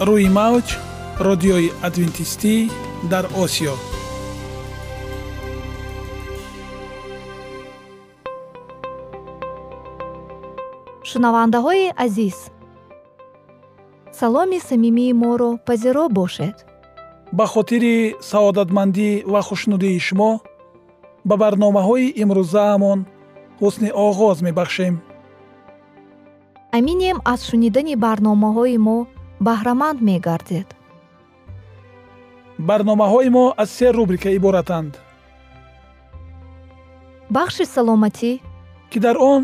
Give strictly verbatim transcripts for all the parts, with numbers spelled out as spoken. روی موج رادیوی ادوینتیستی در آسیا. шунавандаҳои азиз, саломи самимии моро пазиро бошед. ба хотири саодатмандӣ ва хушнудии шумо ба барномаҳои имрӯзаамон ҳусни оғоз мебахшем. аминем аз шунидани барномаҳои мо баҳраманд мегардед. барномаҳои мо аз се рубрика иборатанд. бахши саломатӣ, ки дар он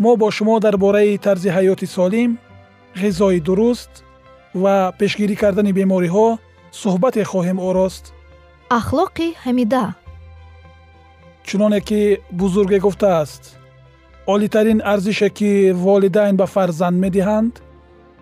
ما با شما در باره طرز حیات سالم، غذای درست و پیشگیری کردن بیماری ها صحبت خواهیم آراست. اخلاق حمیده، چنانه که بزرگ گفته است، عالی ترین ارزشی که والدین به فرزند می دهند،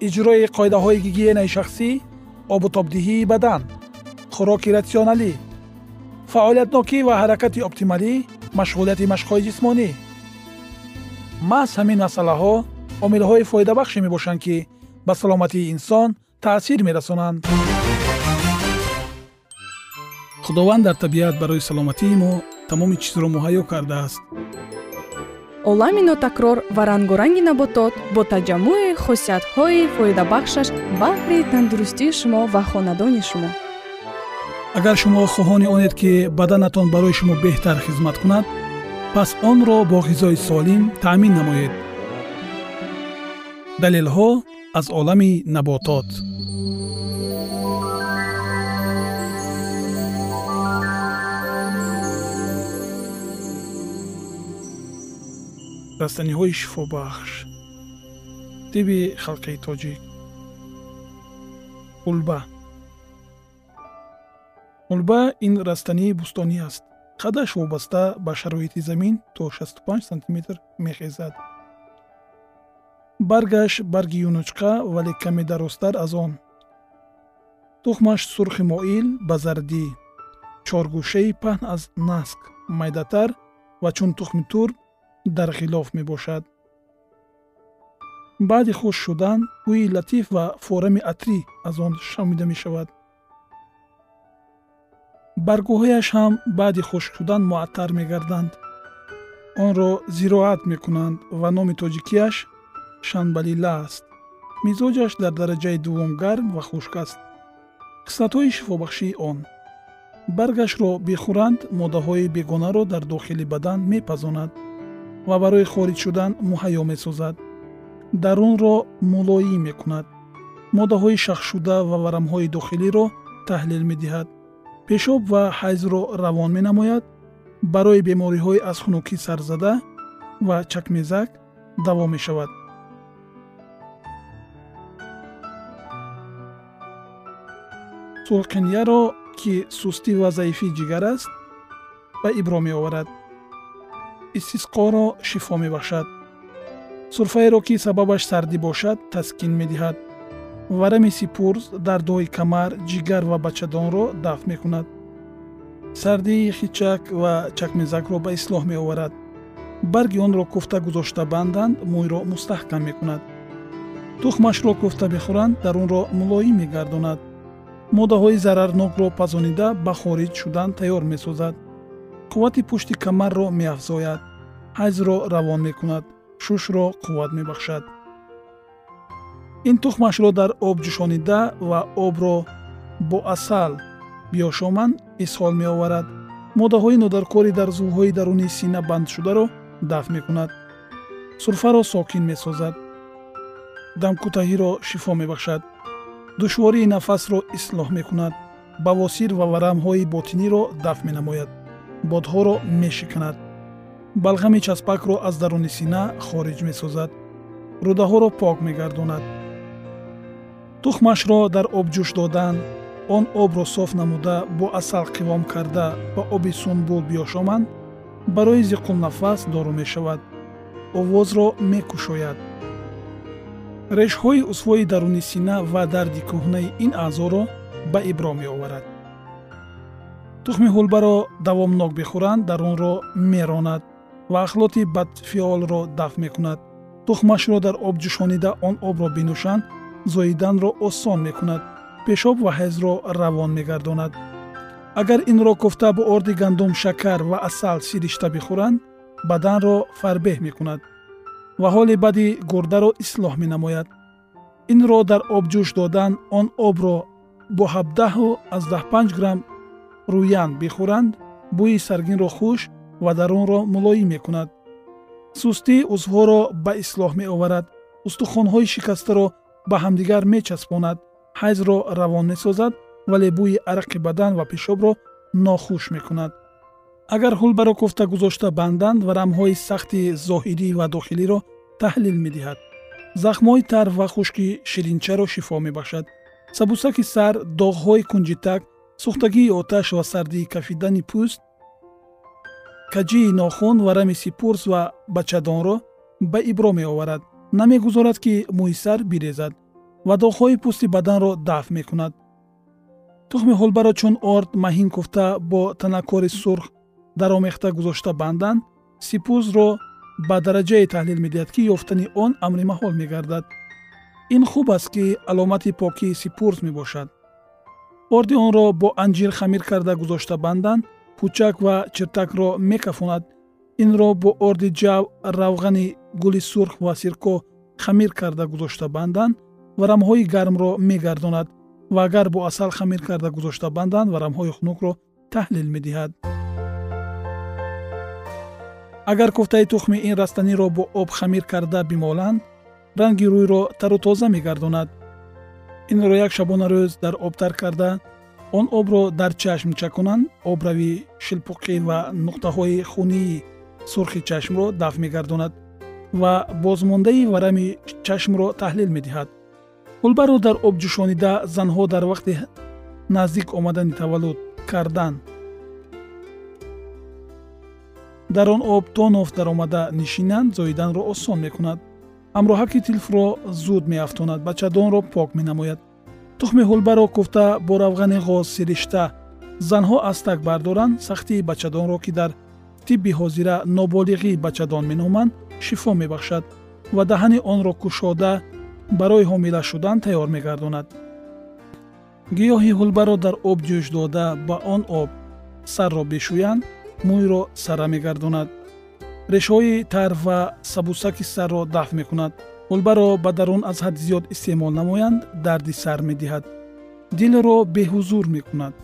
اجرای قاعده های گیگین شخصی، آب و تابدهی بدن، خوراک راسیونالی، فعالیت نوکی و حرکت اپتیمالی، مشغولیت مشق‌های جسمانی. محض همین مسئله‌ها عامل‌های فایده بخش می‌باشند که به سلامتی انسان تأثیر می‌رسانند. خداوند در طبیعت برای سلامتی ما تمام چیز را مهیا کرده است. اولامینو تکرار و رنگارنگ نباتات با تجمع خاصیت‌های فایده بخشش بهره تندرستی شما و خاندان شما. اگر شما خواهان آنید که بدنتان برای شما بهتر خدمت کند، پس آن را با غذای سالم تأمین نمایید. دلیل ها از عالم نباتات. رستنی های شفا بخش، طب خلقی تاجیک. قلبه. قلبه این رستنی بوستانی است. قدش وابسته به شرایط زمین تا شصت و پنج سانتی متر میخیزد. برگش برگ یونچقه ولی کمی درست‌تر از آن. تخمش سرخ مائل به زردی، چارگوشه پهن از نسک، میده‌تر و چون تخم تور در غلاف میباشد. بعد خشک شدن بوی لطیف و فارم عطری از آن شنیده میشود. برگوهایش هم بعد خشک شدن معطر میگردند. آن را زراعت میکنند و نام تاجیکیش شنبلیله است. مزاجش در درجه دوم گرم و خشک است. خصلت‌های شفابخشی آن: برگش را بخورند ماده‌های بیگانه را در داخل بدن میپزاند و برای خارج شدن مهیا میسازد. درون را ملایم میکند. ماده‌های شخ شده و ورم‌های داخلی را تحلیل میدهد. پیشاب و حیض را روان می نماید. برای بیماری های از خنوکی سرزده و چکمزک دوا می شود. سلقینیه را که سستی و ضعیفی جگر است به ابرا می آورد. استسقا را شفا می بخشد. سرفه را که سببش سردی باشد تسکین می دهد. ورم سیپورز در دوی کمر، جگر و بچه‌دان را دفع می کند. سردی خیچک و چکمزک را به اصلاح می آورد. برگ آن را کوفته گذاشته بندند، موی را مستحکم می کند. تخمش را کوفته بخورند، درون را ملایم می گرداند. ماده های ضررناک را پزانیده به خارج شدن تیار می سازد. قوت پشت کمر را می افزاید. حیض را روان می کند. شش را قوت می بخشد. این تخمش را در آب جوشانیده و آب را با عسل بیاشامن اسهال می آورد. ماده های نادرکاری در زوهای درونی سینه بند شده را دفع می کند. سرفه را ساکن می سازد. دم کوتاهی را شفا می بخشد. دشواری نفس را اصلاح می کند. بواسیر و ورم های باطنی را دفع می نماید. بادها را می شکند. بلغم چسبک را از درون سینه خارج می سازد. روده ها را پاک می گرداند. тухмашро дар об ҷӯш додан, он обро соф намуда, бо асал қивом карда ва оби сунбул биёшоманд, барои зиқулнафас дору мешавад, овозро мекушояд. решҳои усвои даруни сина ва дарди кӯҳнаи ин аъзоро ба ибро меоварад. тухми ҳулбаро давомнок бихӯранд, дарунро меронад ва ахлоти бадфиолро дафъ мекунад. тухмашро дар об ҷӯшонида он обро бинӯшанд, зоиданро осон мекунад, пешоб ва ҳайзро равон мегардонад. агар инро кофта бо орди гандум, шакар ва асал сиришта бихӯранд, баданро фарбеҳ мекунад ва ҳоли бади гурдаро ислоҳ менамояд. инро дар об ҷӯш додан, он обро бо ҳабдаҳ ҳамсад грамм рӯян бихӯранд, бӯи саргинро хуш ва дарунро мулоим мекунад. сустӣ узвҳоро ба ислоҳ меоварад, устухонҳои шикастаро ба ҳамдигар мечаспонад, ҳайзро равон месозад, вале бӯи арақи бадан ва пешобро нохуш мекунад. агар ҳулбаро кофта гузошта банданд, варамҳои сахти зоҳирӣ ва дохилиро таҳлил медиҳад. захмҳои тар ва хушки ширинчаро шифо мебахшад. сабусаки сар, доғҳои кунҷитак, сӯхтагии оташ ва сардии кафидани пӯст, каҷии нохун ва рами сипурс ва бачадонро ба ибро меоварад, намегузорад, ки мӯи сар бирезад ва доғҳои пӯсти баданро дафъ мекунад. тухми ҳулбаро чун орд, маҳин кофта бо танаккори сурх даромехта гузошта бандан, сипузро ба дараҷае таҳлил медиҳад, ки ёфтани он амри маҳол мегардад. ин хуб аст, ки аломати покии сипурс мебошад. орди онро бо анҷир хамир карда гузошта бандан, пӯчак ва чиртакро мекафонад. инро бо орди ҷав, равғани гули сурх ва сирко хамир карда гузошта бандан, варамҳои гармро мегардонад ва агар бо асал хамир карда гузошта бандан, варамҳои хунукро таҳлил медиҳад. агар кофтаи тухми ин растаниро бо об хамир карда бимоланд, ранги рӯйро тару тоза мегардонад. инро як шабона рӯз дар об тар карда, он обро дар чашм чаконанд, обрави шилпуқӣ ва нуқтаҳои хунии сурхи чашмро дафъ мегардонад ва бозмондаи варами чашмро таҳлил медиҳад. ҳулбаро дар об ҷӯшонида, занҳо дар вақти наздик омадани таваллуд кардан дар он об то ноф даромада нишинанд, зоиданро осон мекунад, ҳамроҳаки тилфро зуд меафтонад, бачадонро пок менамояд. тухми ҳулбаро кофта бо равғани ғоз сиришта занҳо аз так бардоранд, сахтии бачадонро, ки дар тибби ҳозира ноболиғии бачадон меноманд, шифо мебахшад ва даҳани онро кушода барои ҳомила шудан тайёр мегардонад. гиёҳи ҳулбаро дар об ҷӯш дода, ба он об сарро бишӯянд, мӯйро сара мегардонад, решҳои тар ва сабусаки сарро дафъ мекунад. ҳулбаро ба дарун аз ҳадди зиёд истеъмол намоянд, дарди сар медиҳад, дилро беҳузур мекунад.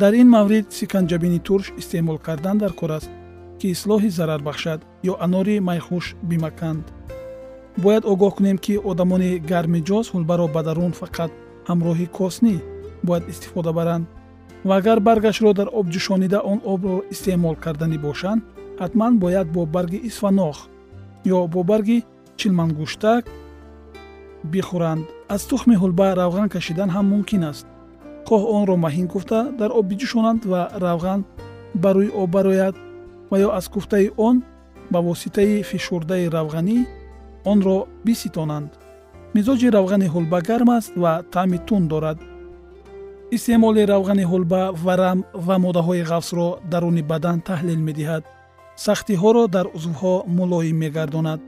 дар ин маврид сиканҷабини турш истеъмол кардан даркор аст, ки ислоҳи зарар бахшад, ё анори майхуш бимаканд. бояд огоҳ кунем, ки одамони гармиҷоз ҳулбаро ба дарун фақат ҳамроҳи коснӣ бояд истифода баранд ва агар баргашро дар об ҷӯшонида, он обро истеъмол карданӣ бошанд, ҳатман бояд бо барги исфанох ё бо барги чилмангӯштак бихӯранд. аз тухми ҳулба равған кашидан ҳам мумкин аст. хоҳ онро маҳин кофта дар об биҷӯшонанд ва равған ба рӯи об барояд ва ё аз кофтаи он ба воситаи фишурдаи равғанӣ онро биситонанд. мизоҷи равғани ҳулба гарм аст ва таъми тун дорад. истеъмоли равғани ҳулба варам ва моддаҳои ғафсро даруни бадан таҳлил медиҳад, сахтиҳоро дар узвҳо мулоим мегардонад.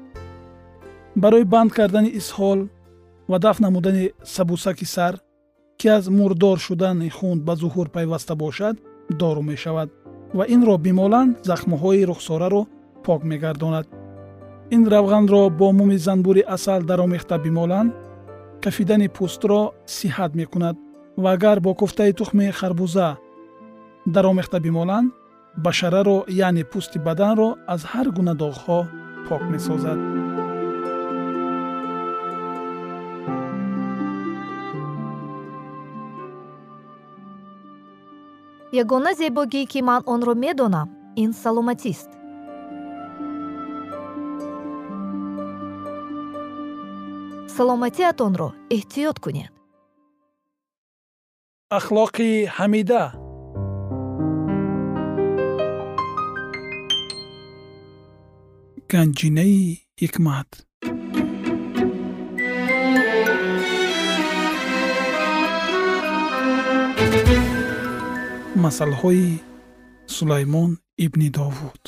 барои банд кардани исҳол ва дафъ намудани сабусаки сар, ки аз мурдор шудани хун ба зуҳур пайваста бошад, дору мешавад ва инро бимоланд, захмҳои рухсораро пок мегардонад. ин равғанро бо муми занбури асал даромехта бимоланд, кафидани пӯстро сиҳат мекунад ва агар бо кофтаи тухми харбуза даромехта бимоланд, башараро, яъне пӯсти баданро аз ҳар гуна доғҳо пок месозад. ягона зебогӣ, ки ман онро медонам, ин саломатист. саломатиатонро эҳтиёт кунед. ахлоқи ҳамида. ганҷинаи ҳикмат. масъалҳои сулаймон ибни довуд.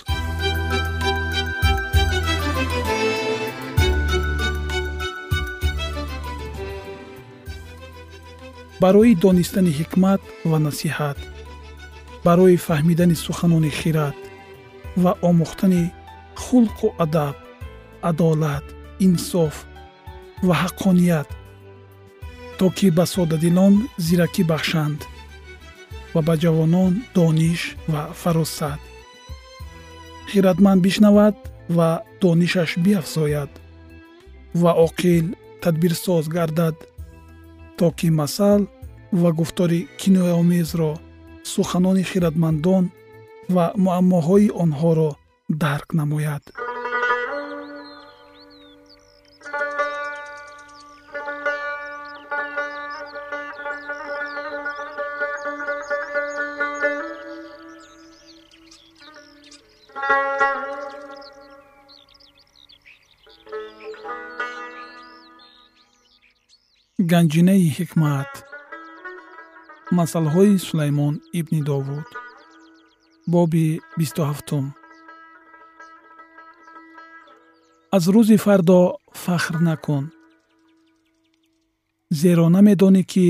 барои донистани ҳикмат ва насиҳат, барои фаҳмидани суханони хирад ва омӯхтани хулқу адаб, адолат, инсоф ва ҳаққоният, то ки ба содадилон зиракӣ бахшанд ва ба ҷавонон дониш ва фаросат. хиратманд бишнавад ва донишаш биафзояд ва оқил тадбирсоз гардад, то ки масъал ва гуфтори кинояомезро, суханони хиратмандон ва муаммоҳои онҳоро дарк намояд. ганҷинаи ҳикмат. масъалҳои сулаймон ибни довуд. боби бисту ҳафтум. аз рӯзи фардо фахр накун, зеро намедонӣ ки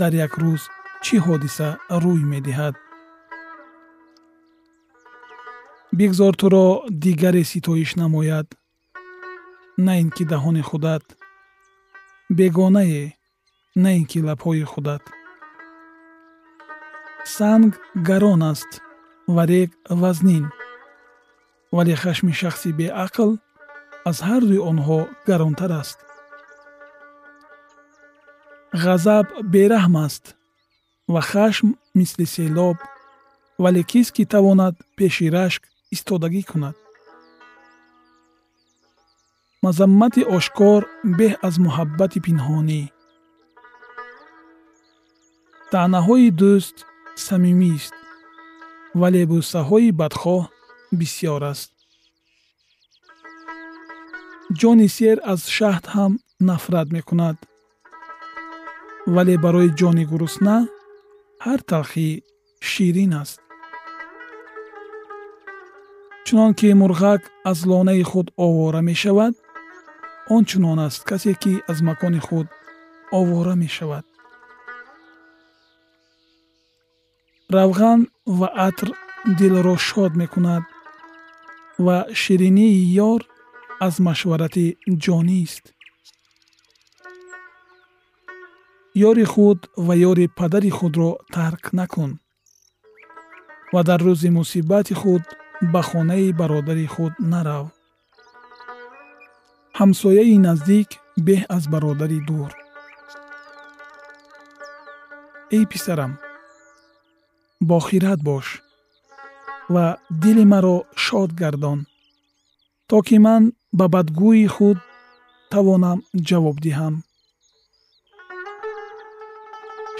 дар як рӯз чӣ ҳодиса рӯй медиҳад. бигзор туро дигаре ситоиш намояд, на ин ки даҳони худат, бегонае на ин ки лабҳои худат. санг гарон аст ва рег вазнин, вале хашми шахси беақл аз ҳар дуи онҳо гаронтар аст. ғазаб бераҳм аст ва хашм мисли селоб, вале кист ки тавонад пеши рашк истодагӣ кунад. мазаммати ошкор беҳ аз муҳаббати пинҳонӣ. таънаҳои дӯст самимист, вале бӯсаҳои бадхоҳ бисьёр аст. ҷони сер аз шаҳд ҳам нафрат мекунад, вале барои ҷони гурусна ҳар талхӣ ширин аст. чунон ки мурғак аз лонаи худ овора мешавад, он чунон аст касе ки аз макони худ овора мешавад. равған ва атр дилро шод мекунад ва ширинии ёр аз машварати ҷонист. ёри худ ва ёри падари худро тарк накун ва дар рӯзи мусибати худ ба хонаи бародари худ нарав. ҳамсояи наздик беҳ аз бародари дур. эй писарам, бохират бош ва дили маро шод гардон, то ки ман ба бадгӯи худ тавонам ҷавоб диҳам.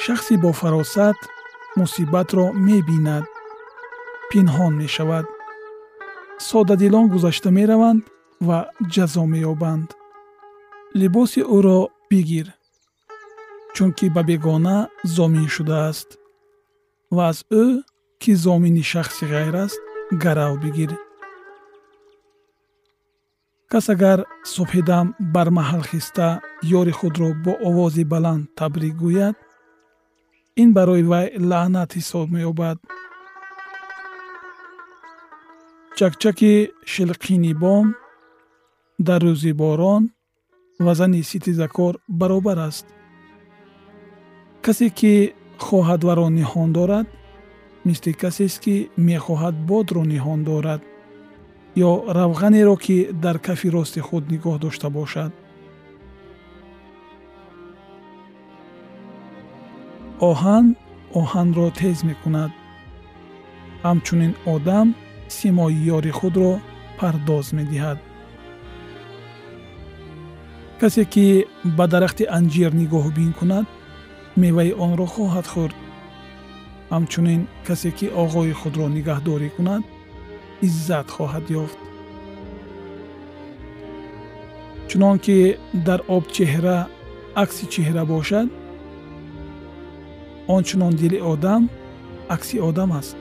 шахси бо фаросат мусибатро мебинад, пинҳон мешавад. содадилон гузашта мераванд ва ҷазо меёбанд. либоси ӯро бигир, чунки ба бегона зомин шудааст, ва аз ӯ ки зомини шахси ғайр аст гарав бигир. кас агар субҳи дам бар маҳал хиста ёри худро бо овози баланд табрик гӯяд, ин барои вай лаънат ҳисоб меёбад. чакчаки шилқини бом дар рӯзи борон вазани ситизакор баробар аст. касе ки хоҳад варо ниҳон дорад, мисли касест ки мехоҳад бодро ниҳон дорад, ё равғанеро ки дар кафи рости худ нигоҳ дошта бошад. оҳан оҳанро тез мекунад, ҳамчунин одам симои ёри худро пардоз медиҳад. کسی که به درخت انجیر نگاه بین کند میوه آن را خواهد خورد. همچنین کسی که آقای خود را نگهداری کند عزت خواهد یافت. چنان که در آب چهره عکس چهره باشد، آنچنان دل آدم عکس آدم است.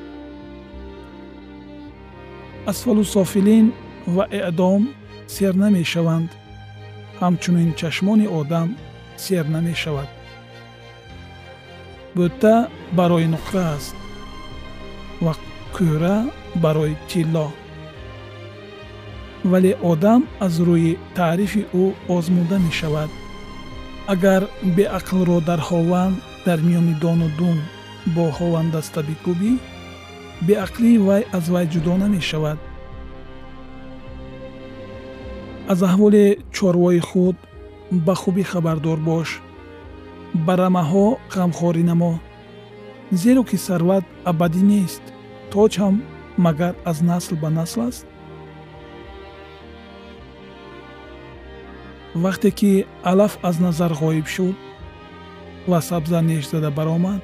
اسفل سافلین و اعدام سیر نمی شوند، همچنین چشمان آدم سیر نمی شود. بوته برای نقره است و کوره برای طلا، ولی آدم از روی تعریف او آزموده می شود. اگر به عقل را در هاون در میان دان و دون با هاون دسته بکوبی، به عقلی وی از وی جدا نمی شود. از احوال چاروای خود به خوبی خبردار باش، برمه ها غمخواری نما، زیرا که ثروت ابدی نیست، تاج هم مگر از نسل به نسل است. وقتی که علف از نظر غایب شد و سبزه نیش زده برآمد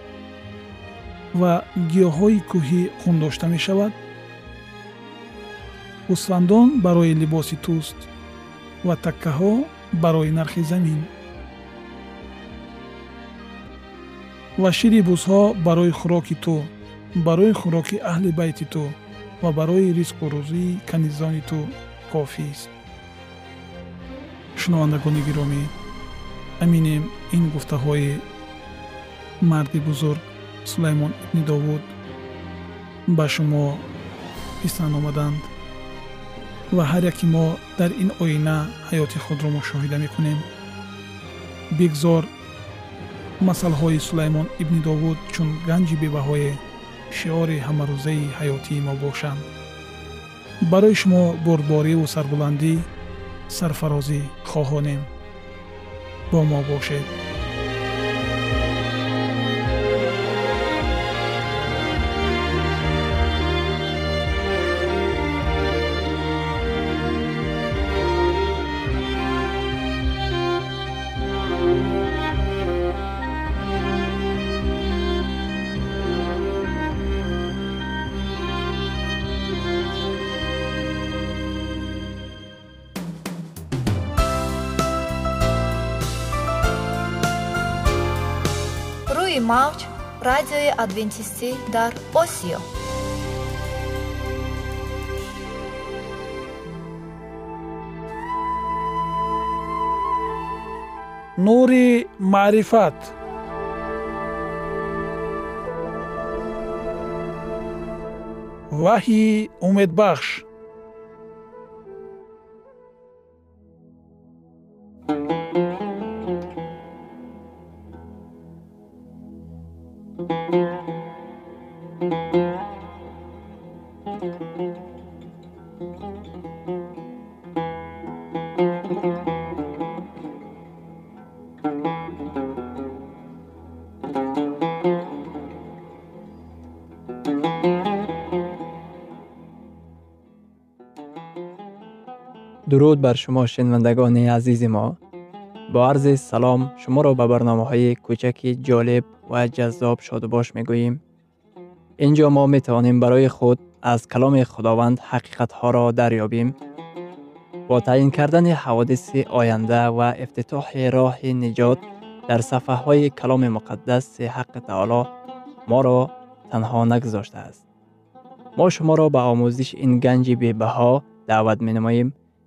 و گیاهای کوهی خون داشته می شود، گوسفندان برای لباس توست و تکه ها برای نرخ زمین، و شیر بوسها برای خوراک تو، برای خوراک اهل بیت تو و برای رزق و روزی کنیزان تو کافی است. شنوندگان گرامی، امینیم این گفته های مرد بزرگ سلیمان ابن داوود به شما پسند آمدند و هر یکی ما در این آینه حیات خود را مشاهده می کنیم. بگذار مثل های سلیمان ابن داوود چون گنج بی‌بهای شعار همروزه حیاتی ما باشند، برای شما بردباری و سربلندی سرفرازی خواهانیم. با ما باشید. موج رادیوی ادونتیستی در آسیا. نور معرفت. وحی امید بخش. درود بر شما شنوندگان عزیز ما. با عرض سلام شما را به برنامه‌های کوچکی جالب و جذاب شادباش می‌گوییم. اینجا ما می‌توانیم برای خود از کلام خداوند حقیقت‌ها را دریابیم. با تعیین کردن حوادث آینده و افتتاح راه نجات در صفحه‌های کلام مقدس، حق تعالی ما را تنها نگذاشته است. ما شما را به آموزش این گنج بی‌بها دعوت می‌نماییم.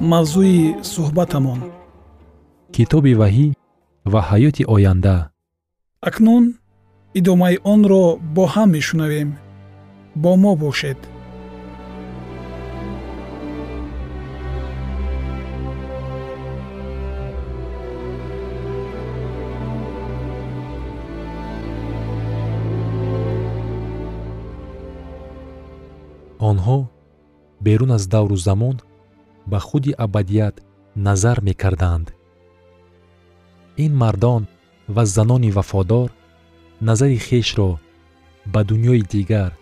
موضوع صحبتمان کتاب وحی و حیات آینده акнун идомаи онро бо ҳам мешунавем. Бо мо бошед. онҳо берун аз давру замон ба худи абадият назар мекарданд. ин мардон ва занони вафодор назари хешро ба дунёи дигар,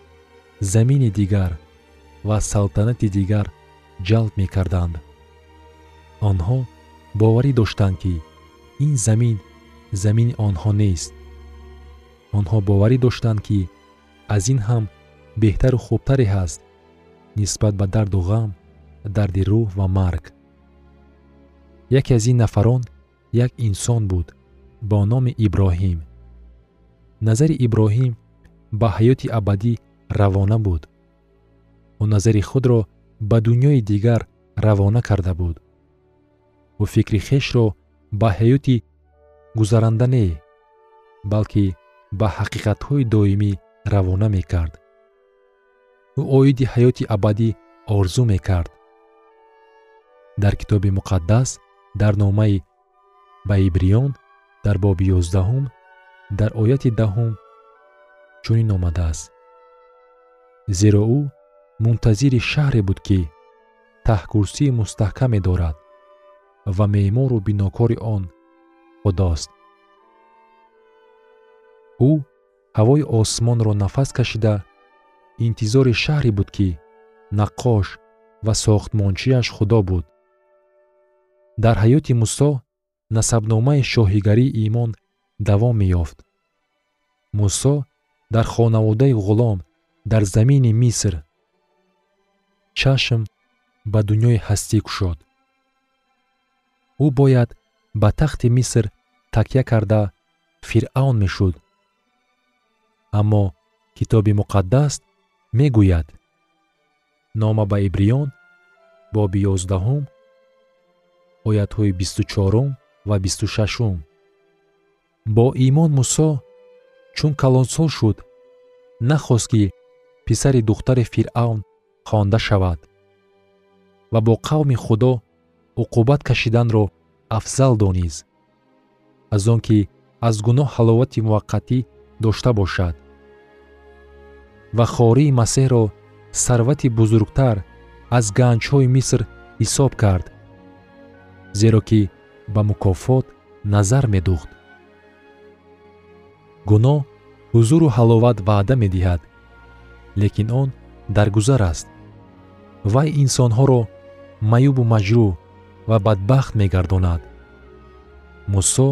замини дигар ва салтанати дигар ҷалб мекарданд. онҳо боварӣ доштанд, ки ин замин замини онҳо нест. онҳо боварӣ доштанд, ки аз ин ҳам беҳтару хубтаре ҳаст нисбат ба дарду ғам, дарди рӯҳ ва марг. яке аз ин нафарон як инсон буд бо номи Иброҳим. назари Иброҳим ба ҳаёти абадӣ равона буд. ӯ назари худро ба дунёи дигар равона карда буд. ӯ фикри хешро ба ҳаёти гузаранда не, балки ба ҳақиқатҳои доимӣ равона мекард. ӯ оиди ҳаёти абадӣ орзу мекард. дар китоби муқаддас, дар номаи ба Ибриён дар боби ёздаҳум дар ояти даҳум чунин омадааст: зеро ӯ мунтазири шаҳре буд, ки таҳкурсии мустаҳкаме дорад ва меъмору бинокори он Худост. ӯ ҳавои осмонро нафас кашида интизори шаҳре буд, ки наққош ва сохтмончиаш Худо буд. дар ҳаёти Мусо насабномаи шоҳигарии имон давом меёфт. Мусо дар хонаводаи ғулом дар замини Миср чашм ба дунёи ҳастӣ кушод. ӯ бояд ба тахти Миср такья карда Фиръавн мешуд. аммо китоби муқаддас мегӯяд: нома ба Ибриён боби ёздаҳум оятҳои бисту чорум ва бисту шашум. бо имон Мусо чун калонсол шуд, нахост, ки писари духтари Фиръавн хонда шавад ва бо қавми Худо уқубат кашиданро афзал дониз аз он, ки аз гуноҳ ҳаловати муваққатӣ дошта бошад ва хории Масеҳро сарвати бузургтар аз ганҷҳои Миср ҳисоб кард, зеро ки ба мукофот назар медӯхт. гуноҳ ҳузуру ҳаловат ваъда медиҳад, лекин он даргузар аст. вай инсонҳоро маъюбу маҷрӯҳ ва бадбахт мегардонад. мусо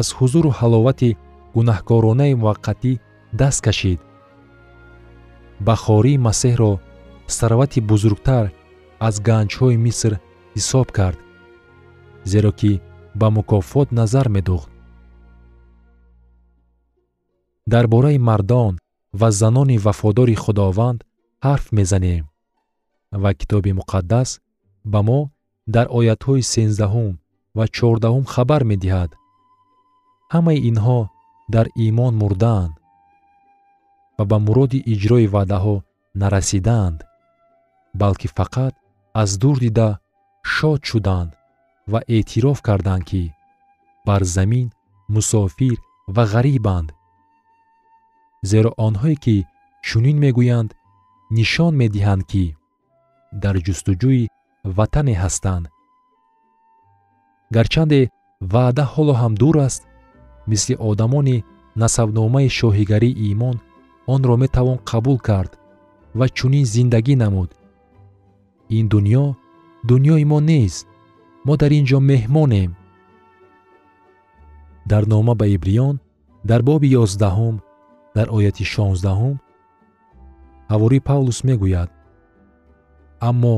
аз ҳузуру ҳаловати гунаҳкоронаи муваққатӣ даст кашид. ба хории Масеҳро сарвати бузургтар аз ганҷҳои Миср ҳисоб кард, зеро ки ба мукофот назар медӯхт. дар бораи мардон ва занони вафодори Худованд ҳарф мезанем ва китоби муқаддас ба мо дар оятҳои сенздаҳум ва чордаҳум хабар медиҳад. ҳамаи инҳо дар имон мурдаанд ва ба муроди иҷрои ваъдаҳо нарасидаанд, балки фақат аз дур дида шод шуданд ва эътироф карданд, ки бар замин мусофир ва ғарибанд. зеро онҳое, ки чунин мегӯянд, нишон медиҳанд, ки дар ҷустуҷӯи ватане ҳастанд. гарчанде ваъда ҳоло ҳам дур аст, мисли одамони насабномаи шоҳигарии имон онро метавон қабул кард ва чунин зиндагӣ намуд. ин дунё дунёи мо нест. мо дар ин ҷо меҳмонем. дар нома ба Ибриён дар боби ёздаҳум дар ояти шонздаҳум ҳаворӣ Павлус мегӯяд: аммо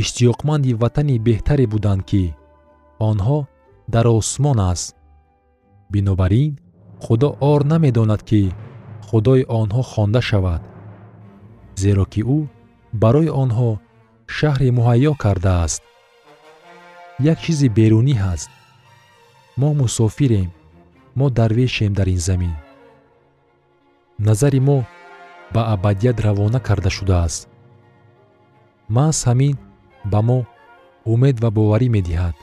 иштиёқманди ватани беҳтаре буданд, ки онҳо дар осмон аст. бинобар ин Худо ор намедонад, ки Худои онҳо хонда шавад, зеро ки ӯ барои онҳо шаҳре муҳайё кардааст. як чизи берунӣ ҳаст. мо мусофирем, мо дарвешем дар ин замин. назари мо ба абадият равона карда шудааст. маҳз ҳамин ба мо умед ва боварӣ медиҳад.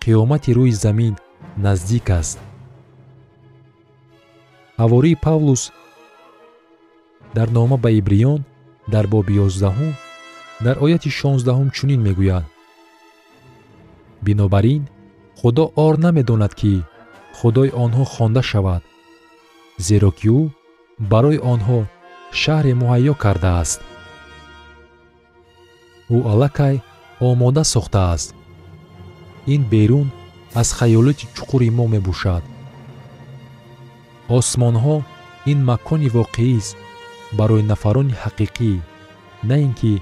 қиёмати рӯи замин наздик аст. ҳавории Павлус дар нома ба Ибриён дар боби ёздаҳум дар ояти шонздаҳум чунин мегӯяд: бинобар ин худо ор намедонад, ки худои онҳо хонда шавад, зеро ки ӯ барои онҳо шаҳре муҳайё кардааст. ӯ аллакай омода сохтааст. ин берун аз хаёлоти чуқури мо мебошад. осмонҳо ин макони воқеист барои нафарони ҳақиқӣ, на ин ки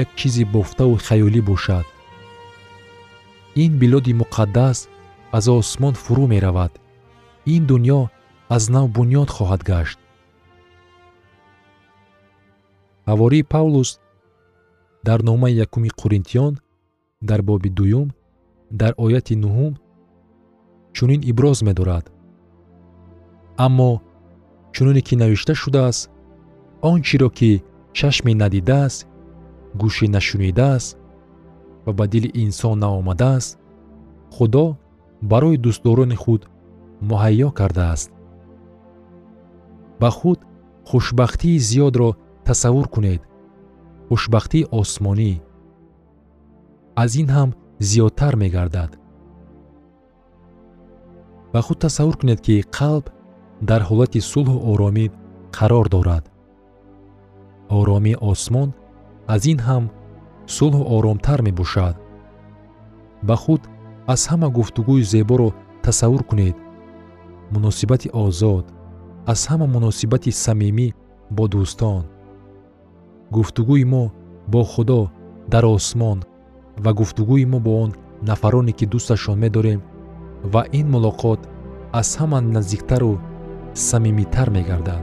як чизи бофтаву хаёлӣ бошад. ин билоди муқаддас аз осмон фурӯ меравад. ин дуньё аз нав бунёд хоҳад гашт. ҳавории Павлус дар номаи якуми Қуринтиён дар боби дуюм дар ояти нуҳум чунин иброз медорад: аммо чуноне ки навишта шудааст, он чиро ки чашме надидааст, гӯше нашунидааст ва ба дили инсон наомадааст, худо барои дӯстдорони худ муҳайё кардааст. ба худ хушбахтии зиёдро тасаввур кунед, хушбахтии осмонӣ. аз ин ҳам зиёдтар мегардад. ба худ тасаввур кунед, ки қалб дар ҳолати сулҳу оромӣ қарор дорад. оромии осмон аз ин ҳам сулҳу оромтар мебошад. ба худ аз ҳама гуфтугӯи зеборо тасаввур кунед. муносибати озод, аз ҳама муносибати самимӣ бо дӯстон. гуфтугӯи мо бо худо дар осмон ва гуфтугӯи мо бо он нафароне ки дӯсташон медорем ва ин мулоқот аз ҳама наздиктару самимитар мегардад.